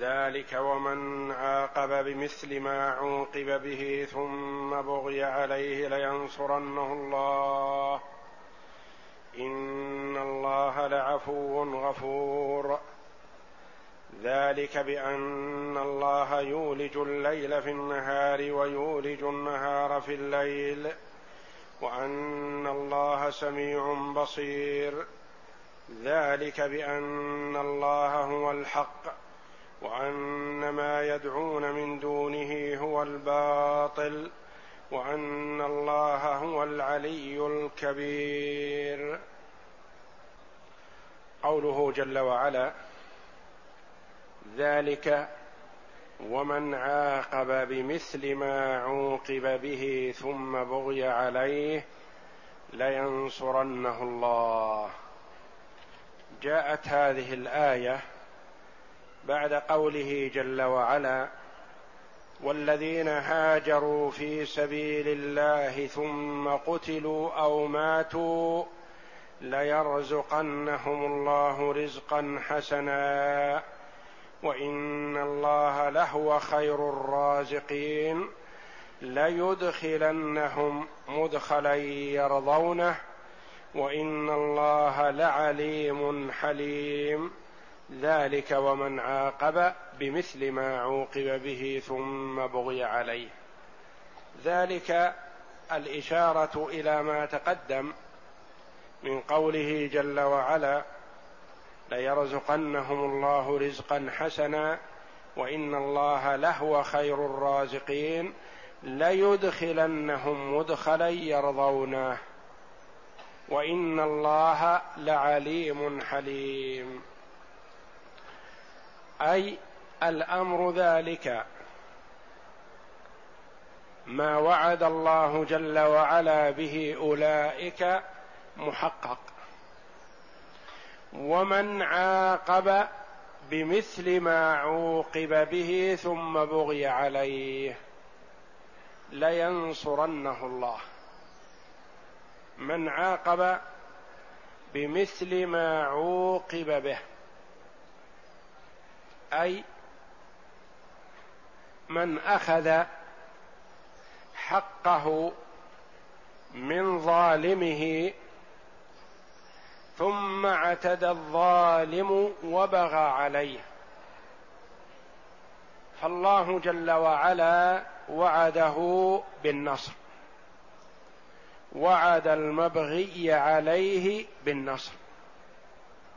ذلك ومن عاقب بمثل ما عوقب به ثم بغي عليه لينصرنه الله، إن الله لعفو غفور. ذلك بأن الله يولج الليل في النهار ويولج النهار في الليل، وأن الله سميع بصير. ذلك بأن الله هو الحق، وأن ما يدعون من دونه هو الباطل، وأن الله هو العلي الكبير. قوله جل وعلا: ذلك ومن عاقب بمثل ما عوقب به ثم بغي عليه لينصرنه الله. جاءت هذه الآية بعد قوله جل وعلا: والذين هاجروا في سبيل الله ثم قتلوا أو ماتوا ليرزقنهم الله رزقا حسنا وإن الله لهو خير الرازقين، ليدخلنهم مدخلا يرضونه وإن الله لعليم حليم. ذلك ومن عاقب بمثل ما عوقب به ثم بغي عليه. ذلك الإشارة إلى ما تقدم من قوله جل وعلا: ليرزقنهم الله رزقا حسنا وإن الله لهو خير الرازقين، ليدخلنهم مدخلا يرضونه وإن الله لعليم حليم. أي الأمر ذلك ما وعد الله جل وعلا به أولئك محقق، ومن عاقب بمثل ما عوقب به ثم بغي عليه لينصرنه الله. من عاقب بمثل ما عوقب به، أي من أخذ حقه من ظالمه ثم اعتدى الظالم وبغى عليه، فالله جل وعلا وعده بالنصر، وعد المبغي عليه بالنصر.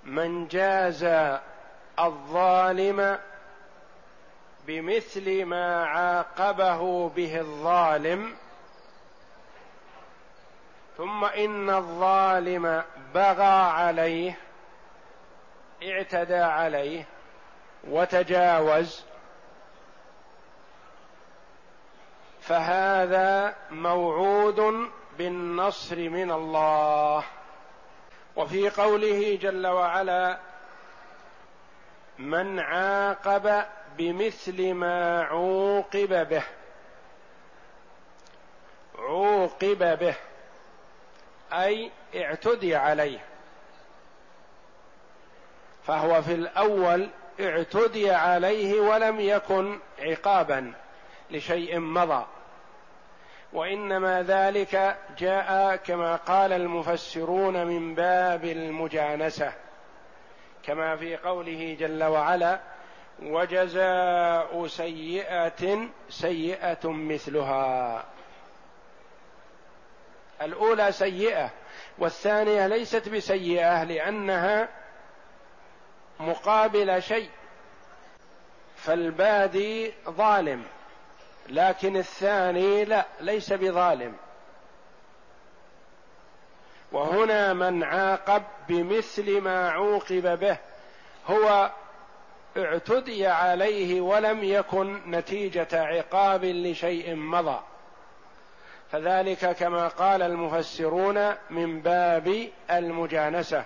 من جاز الظالم بمثل ما عاقبه به الظالم، ثم إن الظالم بغى عليه، اعتدى عليه وتجاوز، فهذا موعود بالنصر من الله. وفي قوله جل وعلا: من عاقب بمثل ما عوقب به، عوقب به أي اعتدي عليه، فهو في الأول اعتدي عليه ولم يكن عقابا لشيء مضى، وإنما ذلك جاء كما قال المفسرون من باب المجانسة، كما في قوله جل وعلا: وجزاء سيئة سيئة مثلها. الأولى سيئة والثانية ليست بسيئة لأنها مقابل شيء، فالبادي ظالم لكن الثاني لا، ليس بظالم. وهنا من عاقب بمثل ما عوقب به، هو اعتدي عليه ولم يكن نتيجة عقاب لشيء مضى، فذلك كما قال المفسرون من باب المجانسة.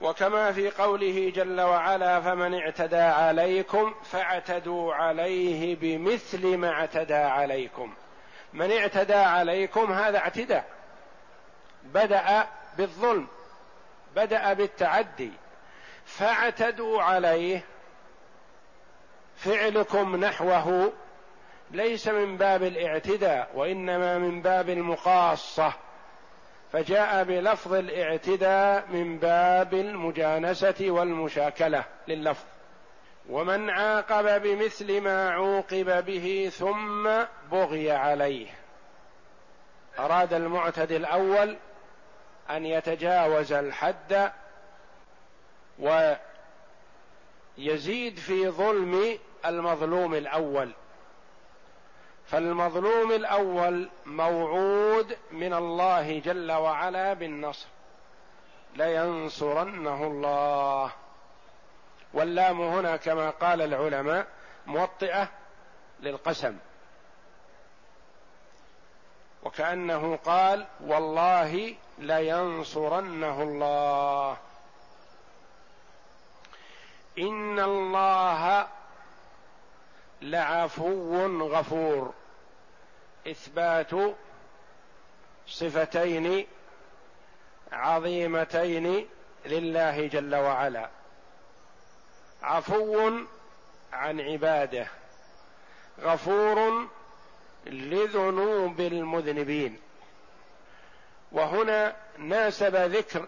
وكما في قوله جل وعلا فمن اعتدى عليكم فاعتدوا عليه بمثل ما اعتدى عليكم. من اعتدى عليكم هذا اعتداء، بدأ بالظلم، بدأ بالتعدي، فاعتدوا عليه فعلكم نحوه ليس من باب الاعتداء وإنما من باب المقاصة، فجاء بلفظ الاعتداء من باب المجانسة والمشاكلة لللفظ. ومن عاقب بمثل ما عوقب به ثم بغي عليه، أراد المعتدي الأول أن يتجاوز الحد ويزيد في ظلم المظلوم الأول، فالمظلوم الأول موعود من الله جل وعلا بالنصر، لينصرنه الله. واللام هنا كما قال العلماء موطئة للقسم، وكأنه قال والله لينصرنه الله. إن الله لعفو غفور، إثبات صفتين عظيمتين لله جل وعلا، عفو عن عباده، غفور لذنوب المذنبين. وهنا ناسب ذكر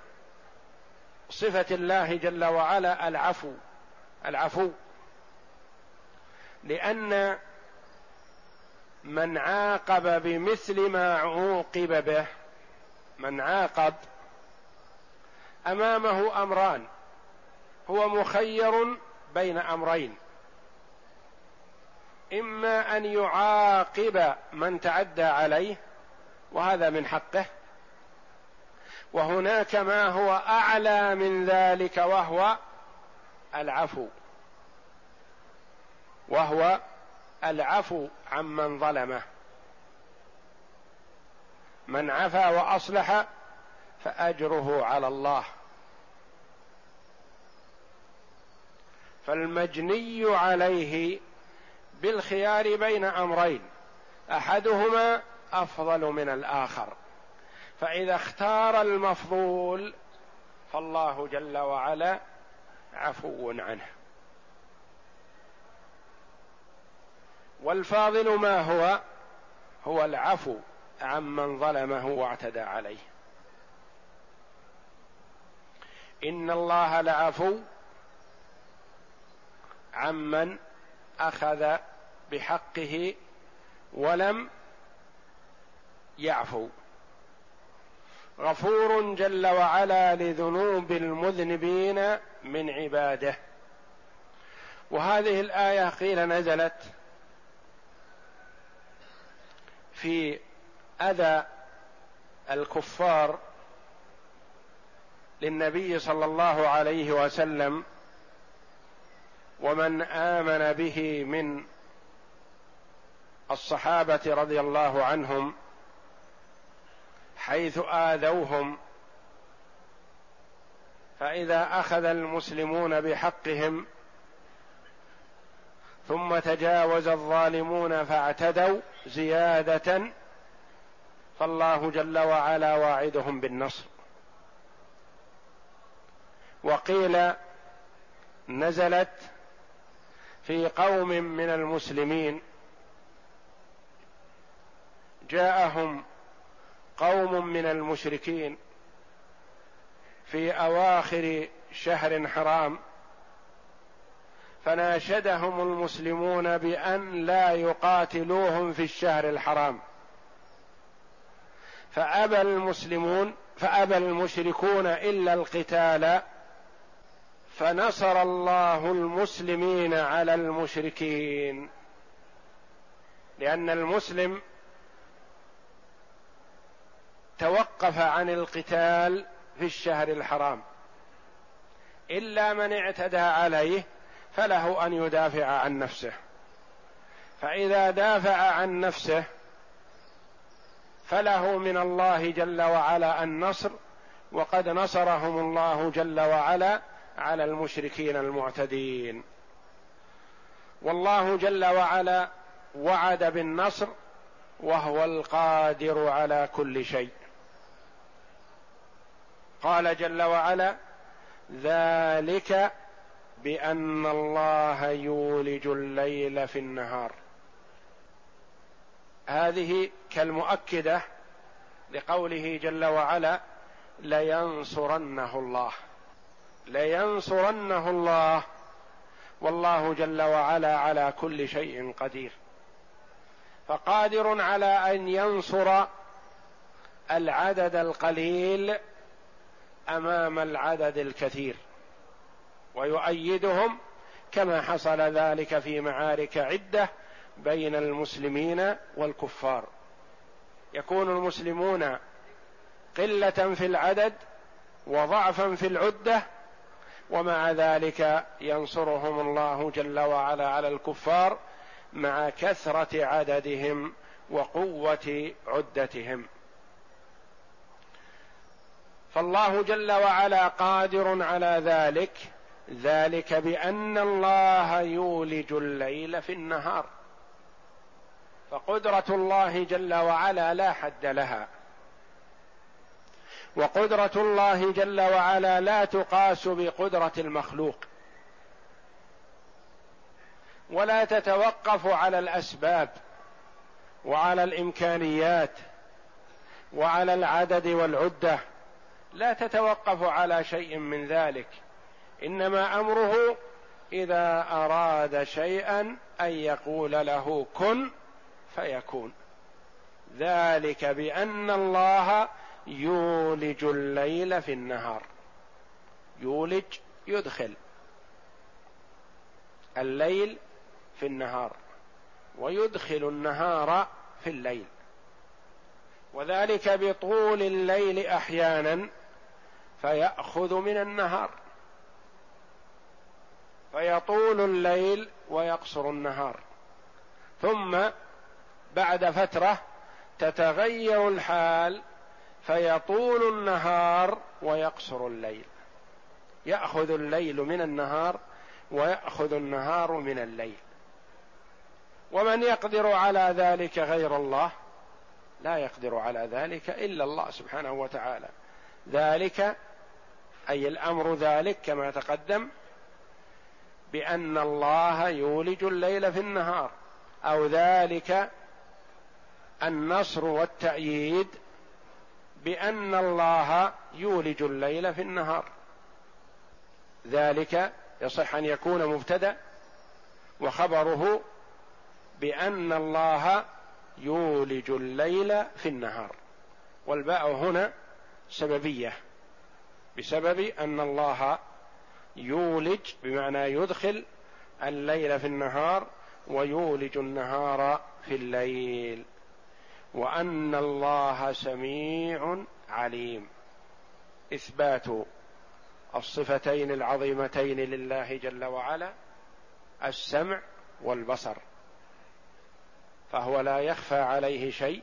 صفة الله جل وعلا العفو، لأن من عاقب بمثل ما عوقب به، من عاقب أمامه أمران، هو مخير بين أمرين، إما أن يعاقب من تعدى عليه وهذا من حقه، وهناك ما هو أعلى من ذلك وهو العفو عمن ظلمه. من عفا وأصلح فأجره على الله. فالمجني عليه بالخيار بين أمرين، أحدهما أفضل من الآخر، فإذا اختار المفضول فالله جل وعلا عفو عنه. والفاضل ما هو العفو عمن ظلمه واعتدى عليه. إن الله لعفو عمن أخذ بحقه ولم يعفو، غفور جل وعلا لذنوب المذنبين من عباده. وهذه الآية قيل نزلت في أذى الكفار للنبي صلى الله عليه وسلم ومن آمن به من الصحابة رضي الله عنهم، حيث آذوهم، فإذا أخذ المسلمون بحقهم ثم تجاوز الظالمون فاعتدوا زيادة، فالله جل وعلا واعدهم بالنصر. وقيل نزلت في قوم من المسلمين جاءهم قوم من المشركين في أواخر شهر حرام، فناشدهم المسلمون بأن لا يقاتلوهم في الشهر الحرام، فأبى المشركون إلا القتال، فنصر الله المسلمين على المشركين، لأن المسلم توقف عن القتال في الشهر الحرام، إلا من اعتدى عليه فله أن يدافع عن نفسه، فإذا دافع عن نفسه فله من الله جل وعلا النصر، وقد نصرهم الله جل وعلا على المشركين المعتدين. والله جل وعلا وعد بالنصر وهو القادر على كل شيء. قال جل وعلا: ذلك بأن الله يولج الليل في النهار. هذه كالمؤكدة لقوله جل وعلا: لينصرنه الله. لينصرنه الله، والله جل وعلا على كل شيء قدير، فقادر على أن ينصر العدد القليل أمام العدد الكثير ويؤيدهم، كما حصل ذلك في معارك عدة بين المسلمين والكفار. يكون المسلمون قلة في العدد وضعفا في العدة، ومع ذلك ينصرهم الله جل وعلا على الكفار مع كثرة عددهم وقوة عدتهم. فالله جل وعلا قادر على ذلك. ذلك بأن الله يولج الليل في النهار، فقدرة الله جل وعلا لا حد لها، وقدرة الله جل وعلا لا تقاس بقدرة المخلوق، ولا تتوقف على الأسباب وعلى الإمكانيات وعلى العدد والعدة، لا تتوقف على شيء من ذلك، إنما أمره إذا أراد شيئا أن يقول له كن فيكون. ذلك بأن الله يولج الليل في النهار. يولج يدخل الليل في النهار ويدخل النهار في الليل، وذلك بطول الليل أحيانا فيأخذ من النهار، فيطول الليل ويقصر النهار، ثم بعد فترة تتغير الحال فيطول النهار ويقصر الليل، يأخذ الليل من النهار ويأخذ النهار من الليل. ومن يقدر على ذلك غير الله؟ لا يقدر على ذلك إلا الله سبحانه وتعالى. ذلك أي الأمر ذلك كما تقدم، بأن الله يولج الليل في النهار، أو ذلك النصر والتأييد بأن الله يولج الليل في النهار. ذلك يصح أن يكون مبتدأ وخبره بأن الله يولج الليل في النهار، والباء هنا سببية بسبب أن الله يولج بمعنى يدخل الليل في النهار ويولج النهار في الليل. وأن الله سميع عليم، إثبات الصفتين العظيمتين لله جل وعلا، السمع والبصر، فهو لا يخفى عليه شيء،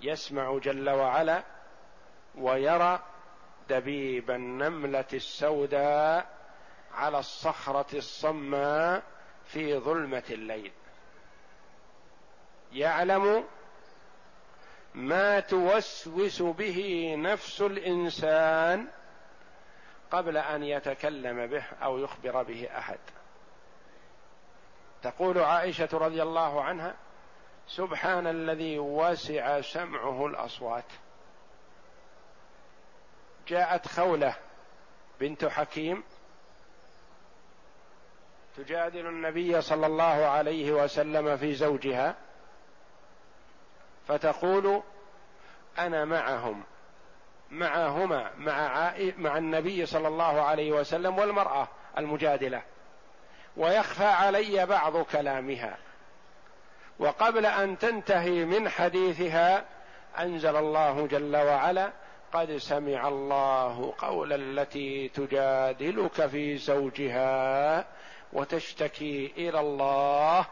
يسمع جل وعلا ويرى دبيب النملة السوداء على الصخرة الصماء في ظلمة الليل، يعلم ما توسوس به نفس الإنسان قبل أن يتكلم به أو يخبر به أحد. تقول عائشة رضي الله عنها: سبحان الذي وسع سمعه الأصوات. جاءت خولة بنت حكيم تجادل النبي صلى الله عليه وسلم في زوجها، فتقول: أنا معهما مع النبي صلى الله عليه وسلم والمرأة المجادلة، ويخفى علي بعض كلامها. وقبل أن تنتهي من حديثها أنزل الله جل وعلا: قد سمع الله قول التي تجادلك في زوجها وتشتكي إلى الله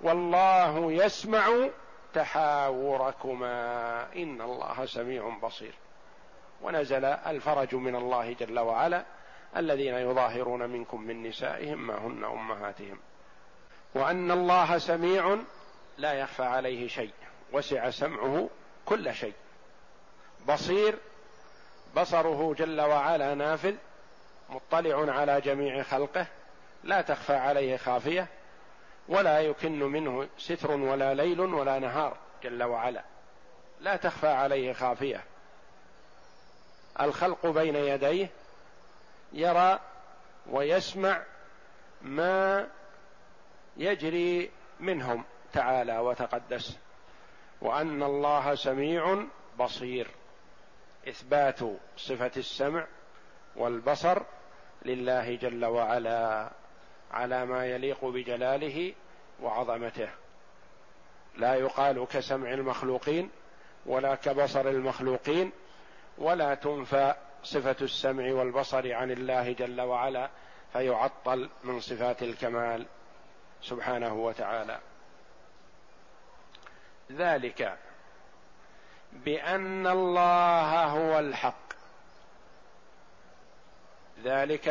والله يسمع تحاوركما إن الله سميع بصير. ونزل الفرج من الله جل وعلا: الذين يظاهرون منكم من نسائهم ما هن أمهاتهم. وأن الله سميع لا يخفى عليه شيء، وسع سمعه كل شيء. بصير بصره جل وعلا نافذ، مطلع على جميع خلقه، لا تخفى عليه خافية، ولا يكن منه ستر ولا ليل ولا نهار جل وعلا، لا تخفى عليه خافية. الخلق بين يديه، يرى ويسمع ما يجري منهم تعالى وتقدس. وأن الله سميع بصير، إثبات صفة السمع والبصر لله جل وعلا على ما يليق بجلاله وعظمته، لا يقال كسمع المخلوقين ولا كبصر المخلوقين، ولا تنفى صفة السمع والبصر عن الله جل وعلا فيعطل من صفات الكمال سبحانه وتعالى. ذلك بأن الله هو الحق، ذلك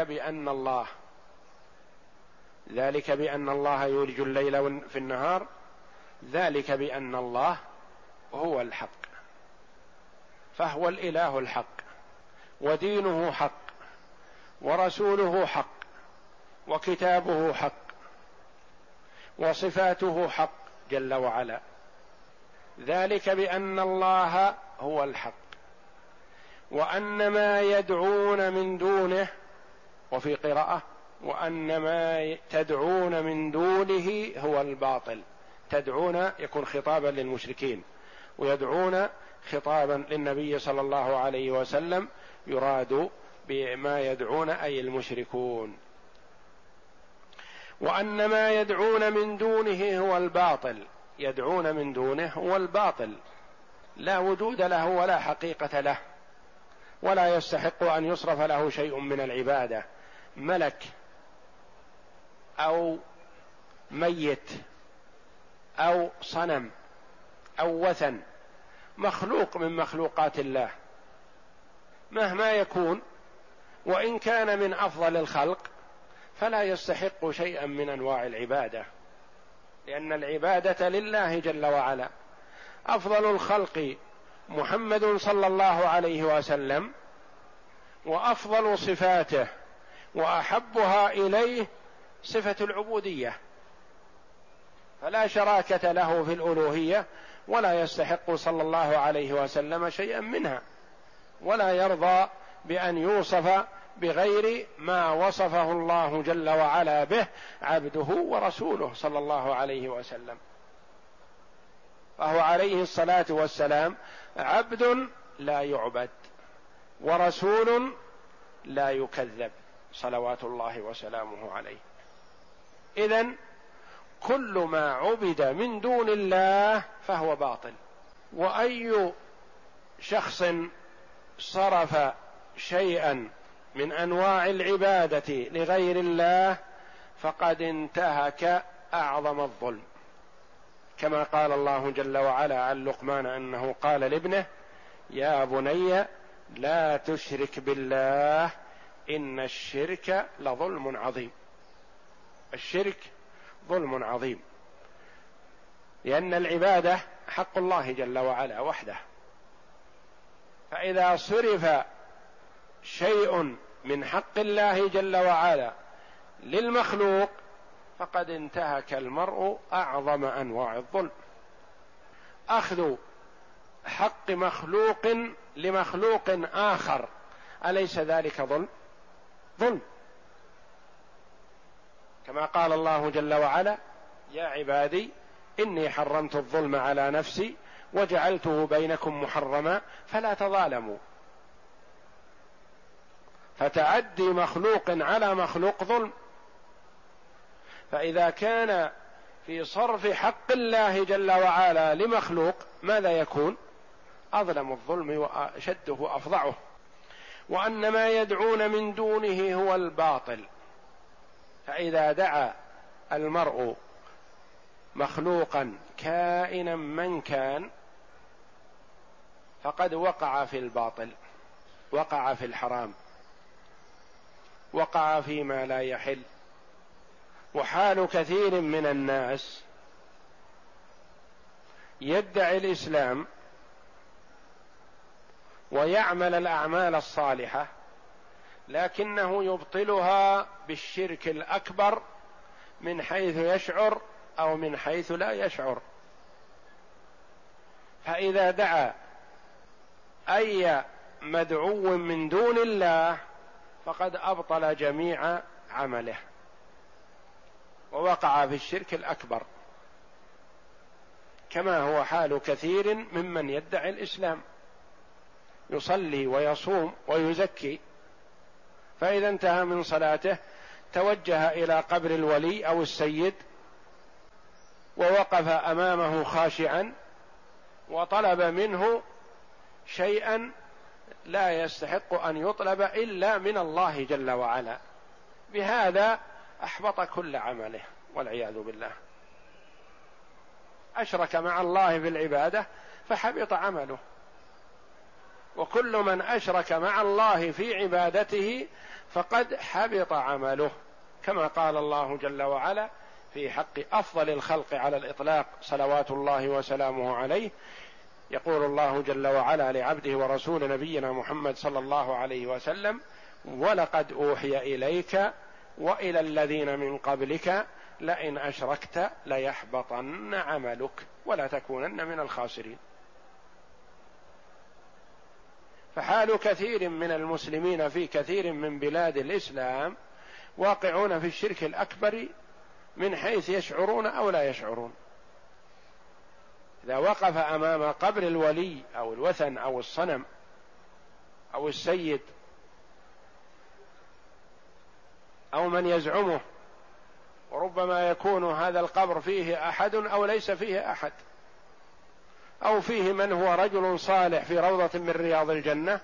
بأن الله يولج الليل في النهار، ذلك بأن الله هو الحق، فهو الإله الحق، ودينه حق، ورسوله حق، وكتابه حق، وصفاته حق جل وعلا. ذلك بأن الله هو الحق، وأن ما يدعون من دونه، وفي قراءة وأن ما تدعون من دونه هو الباطل. تدعون يكون خطابا للمشركين، ويدعون خطابا للنبي صلى الله عليه وسلم، يراد بما يدعون أي المشركون. وأن ما يدعون من دونه هو الباطل، يدعون من دونه هو الباطل، لا وجود له ولا حقيقة له، ولا يستحق أن يصرف له شيء من العبادة، ملك أو ميت أو صنم أو وثن، مخلوق من مخلوقات الله مهما يكون، وإن كان من أفضل الخلق فلا يستحق شيئا من أنواع العبادة، لأن العبادة لله جل وعلا. أفضل الخلق محمد صلى الله عليه وسلم، وأفضل صفاته وأحبها إليه صفة العبودية، فلا شراكة له في الألوهية، ولا يستحق صلى الله عليه وسلم شيئا منها، ولا يرضى بأن يوصف بغير ما وصفه الله جل وعلا به عبده ورسوله صلى الله عليه وسلم. فهو عليه الصلاة والسلام عبد لا يعبد، ورسول لا يكذب صلوات الله وسلامه عليه. إذن كل ما عبد من دون الله فهو باطل. وأي شخص صرف شيئا من أنواع العبادة لغير الله فقد انتهك أعظم الظلم، كما قال الله جل وعلا عن لقمان أنه قال لابنه: يا بني لا تشرك بالله إن الشرك لظلم عظيم. الشرك ظلم عظيم، لأن العبادة حق الله جل وعلا وحده، فإذا صرف شيء من حق الله جل وعلا للمخلوق فقد انتهك المرء أعظم أنواع الظلم. أخذ حق مخلوق لمخلوق آخر، أليس ذلك ظلم؟ ظلم، كما قال الله جل وعلا: يا عبادي إني حرمت الظلم على نفسي وجعلته بينكم محرما فلا تظالموا. فتعدي مخلوق على مخلوق ظلم. فإذا كان في صرف حق الله جل وعلا لمخلوق ماذا يكون؟ أظلم الظلم وأشده وأفظعه. وأن ما يدعون من دونه هو الباطل، فإذا دعا المرء مخلوقا كائنا من كان فقد وقع في الباطل، وقع في الحرام، وقع فيما لا يحل. وحال كثير من الناس يدعي الإسلام ويعمل الأعمال الصالحة لكنه يبطلها بالشرك الأكبر من حيث يشعر أو من حيث لا يشعر. فإذا دعا أي مدعو من دون الله فقد أبطل جميع عمله ووقع في الشرك الأكبر، كما هو حال كثير ممن يدعي الإسلام، يصلي ويصوم ويزكي، فإذا انتهى من صلاته توجه إلى قبر الولي أو السيد ووقف أمامه خاشعا وطلب منه شيئا لا يستحق أن يطلب إلا من الله جل وعلا، بهذا أحبط كل عمله والعياذ بالله، أشرك مع الله في العبادة فحبط عمله. وكل من أشرك مع الله في عبادته فقد حبط عمله، كما قال الله جل وعلا في حق أفضل الخلق على الإطلاق صلوات الله وسلامه عليه، يقول الله جل وعلا لعبده ورسول نبينا محمد صلى الله عليه وسلم: ولقد أوحي إليك وإلى الذين من قبلك لئن أشركت ليحبطن عملك ولا تكونن من الخاسرين. فحال كثير من المسلمين في كثير من بلاد الإسلام واقعون في الشرك الأكبر من حيث يشعرون أو لا يشعرون. إذا وقف أمام قبر الولي أو الوثن أو الصنم أو السيد أو من يزعمه، وربما يكون هذا القبر فيه أحد أو ليس فيه أحد، أو فيه من هو رجل صالح في روضة من رياض الجنة،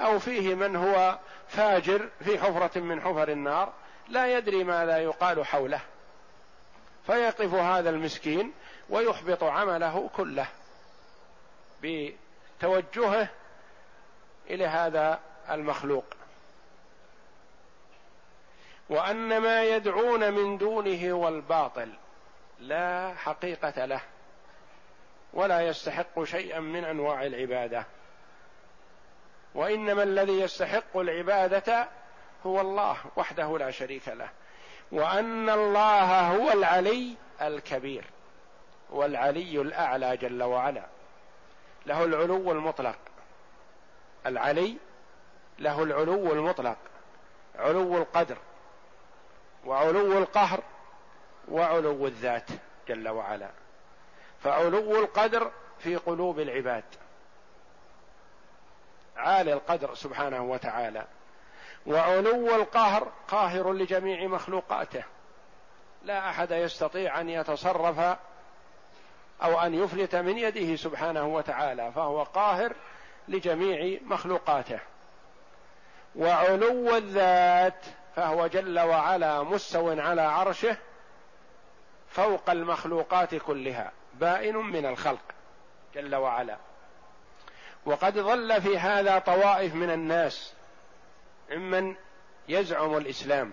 أو فيه من هو فاجر في حفرة من حفر النار، لا يدري ماذا يقال حوله، فيقف هذا المسكين ويحبط عمله كله بتوجهه إلى هذا المخلوق. وأن ما يدعون من دونه والباطل لا حقيقة له ولا يستحق شيئا من أنواع العبادة، وإنما الذي يستحق العبادة هو الله وحده لا شريك له، وأن الله هو العلي الكبير والعلي الأعلى جل وعلا، له العلو المطلق. العلي له العلو المطلق، علو القدر وعلو القهر وعلو الذات جل وعلا. فعلو القدر في قلوب العباد، عالي القدر سبحانه وتعالى، وعلو القهر قاهر لجميع مخلوقاته، لا أحد يستطيع أن يتصرف أو أن يفلت من يده سبحانه وتعالى، فهو قاهر لجميع مخلوقاته. وعلو الذات فهو جل وعلا مستو على عرشه فوق المخلوقات كلها، بائن من الخلق جل وعلا. وقد ظل في هذا طوائف من الناس ممن يزعم الإسلام،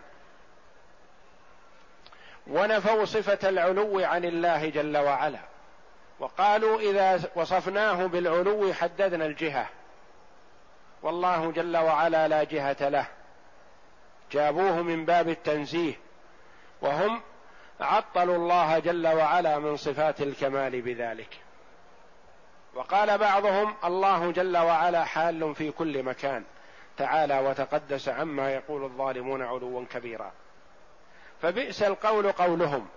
ونفوا صفة العلو عن الله جل وعلا، وقالوا إذا وصفناه بالعلو حددنا الجهة، والله جل وعلا لا جهة له، جابوه من باب التنزيه، وهم عطلوا الله جل وعلا من صفات الكمال بذلك. وقال بعضهم: الله جل وعلا حال في كل مكان، تعالى وتقدس عما يقول الظالمون علوا كبيرا. فبئس القول قولهم،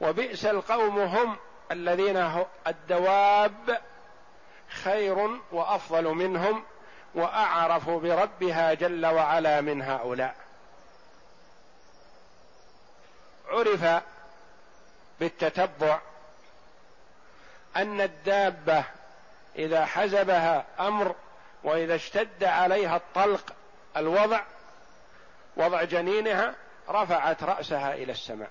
وبئس القوم هم الذين الدواب خير وأفضل منهم وأعرف بربها جل وعلا من هؤلاء. عرف بالتتبع أن الدابة إذا حزبها أمر وإذا اشتد عليها الطلق الوضع، وضع جنينها، رفعت رأسها إلى السماء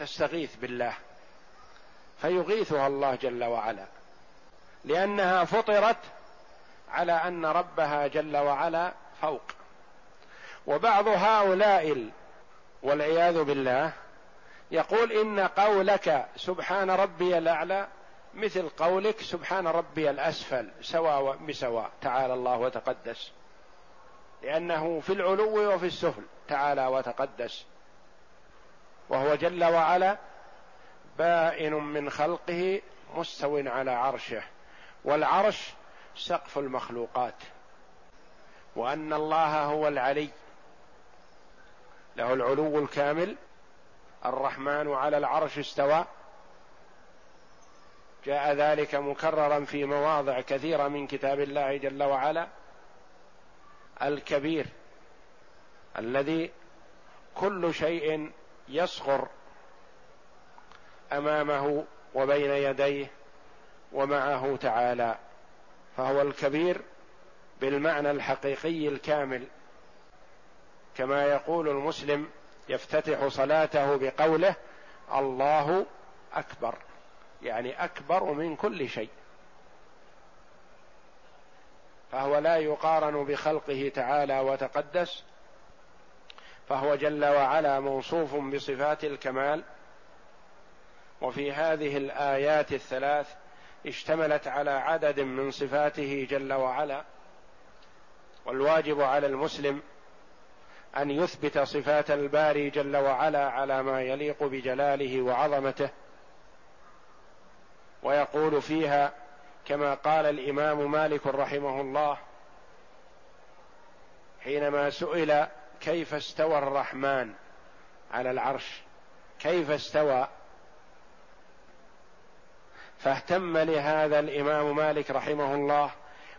تستغيث بالله فيغيثها الله جل وعلا، لأنها فطرت على أن ربها جل وعلا فوق. وبعض هؤلاء والعياذ بالله يقول إن قولك سبحان ربي الأعلى مثل قولك سبحان ربي الأسفل، سواء بسواء، تعالى الله وتقدس، لأنه في العلو وفي السفل تعالى وتقدس، وهو جل وعلا بائن من خلقه مستو على عرشه، والعرش سقف المخلوقات، وأن الله هو العلي له العلو الكامل. الرحمن على العرش استوى، جاء ذلك مكررا في مواضع كثيرة من كتاب الله جل وعلا. الكبير الذي كل شيء يصغر أمامه وبين يديه ومعه تعالى، فهو الكبير بالمعنى الحقيقي الكامل، كما يقول المسلم يفتتح صلاته بقوله الله أكبر، يعني أكبر من كل شيء، فهو لا يقارن بخلقه تعالى وتقدس، فهو جل وعلا موصوف بصفات الكمال. وفي هذه الآيات الثلاث اشتملت على عدد من صفاته جل وعلا، والواجب على المسلم أن يثبت صفات الباري جل وعلا على ما يليق بجلاله وعظمته، ويقول فيها كما قال الإمام مالك رحمه الله حينما سئل كيف استوى الرحمن على العرش، كيف استوى؟ فاهتم لهذا الإمام مالك رحمه الله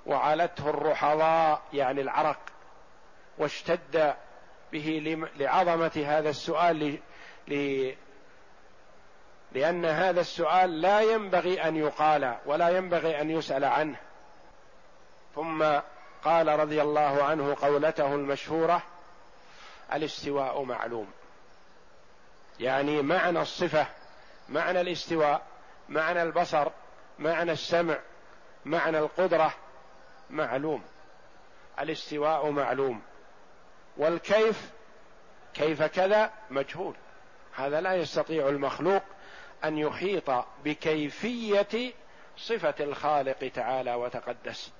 وعلته الرحضاء، يعني العرق، واشتد به لعظمة هذا السؤال، لأن هذا السؤال لا ينبغي أن يقال ولا ينبغي أن يسأل عنه. ثم قال رضي الله عنه قولته المشهورة الاستواء معلوم، يعني معنى الصفة، معنى الاستواء، معنى البصر، معنى السمع، معنى القدرة معلوم، الاستواء معلوم، والكيف كيف كذا مجهول، هذا لا يستطيع المخلوق أن يحيط بكيفية صفة الخالق تعالى وتقدس،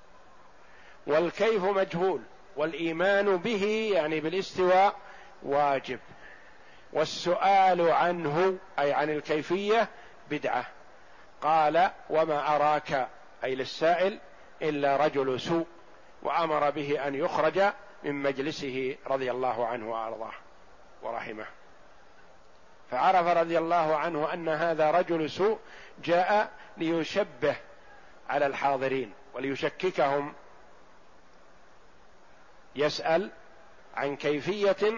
والكيف مجهول، والإيمان به يعني بالاستواء واجب، والسؤال عنه أي عن الكيفية بدعة. قال وما أراك أي للسائل إلا رجل سوء، وأمر به أن يخرج من مجلسه رضي الله عنه وأرضاه ورحمه. فعرف رضي الله عنه أن هذا رجل سوء جاء ليشبه على الحاضرين وليشككهم، يسأل عن كيفية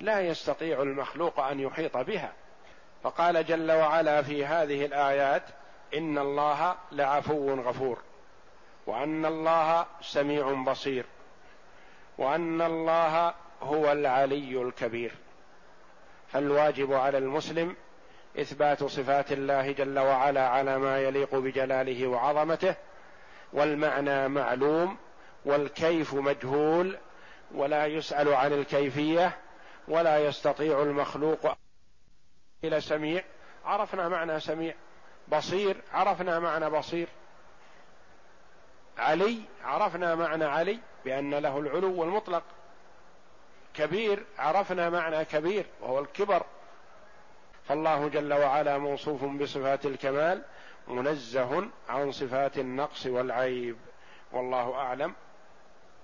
لا يستطيع المخلوق أن يحيط بها. فقال جل وعلا في هذه الآيات إن الله لعفو غفور، وأن الله سميع بصير، وأن الله هو العلي الكبير. فالواجب على المسلم إثبات صفات الله جل وعلا على ما يليق بجلاله وعظمته، والمعنى معلوم، والكيف مجهول، ولا يسأل عن الكيفية، ولا يستطيع المخلوق إلى سميع، عرفنا معنى سميع، بصير عرفنا معنى بصير، علي عرفنا معنى علي بأن له العلو المطلق، كبير عرفنا معنى كبير وهو الكبر. فالله جل وعلا موصوف بصفات الكمال، منزه عن صفات النقص والعيب، والله أعلم،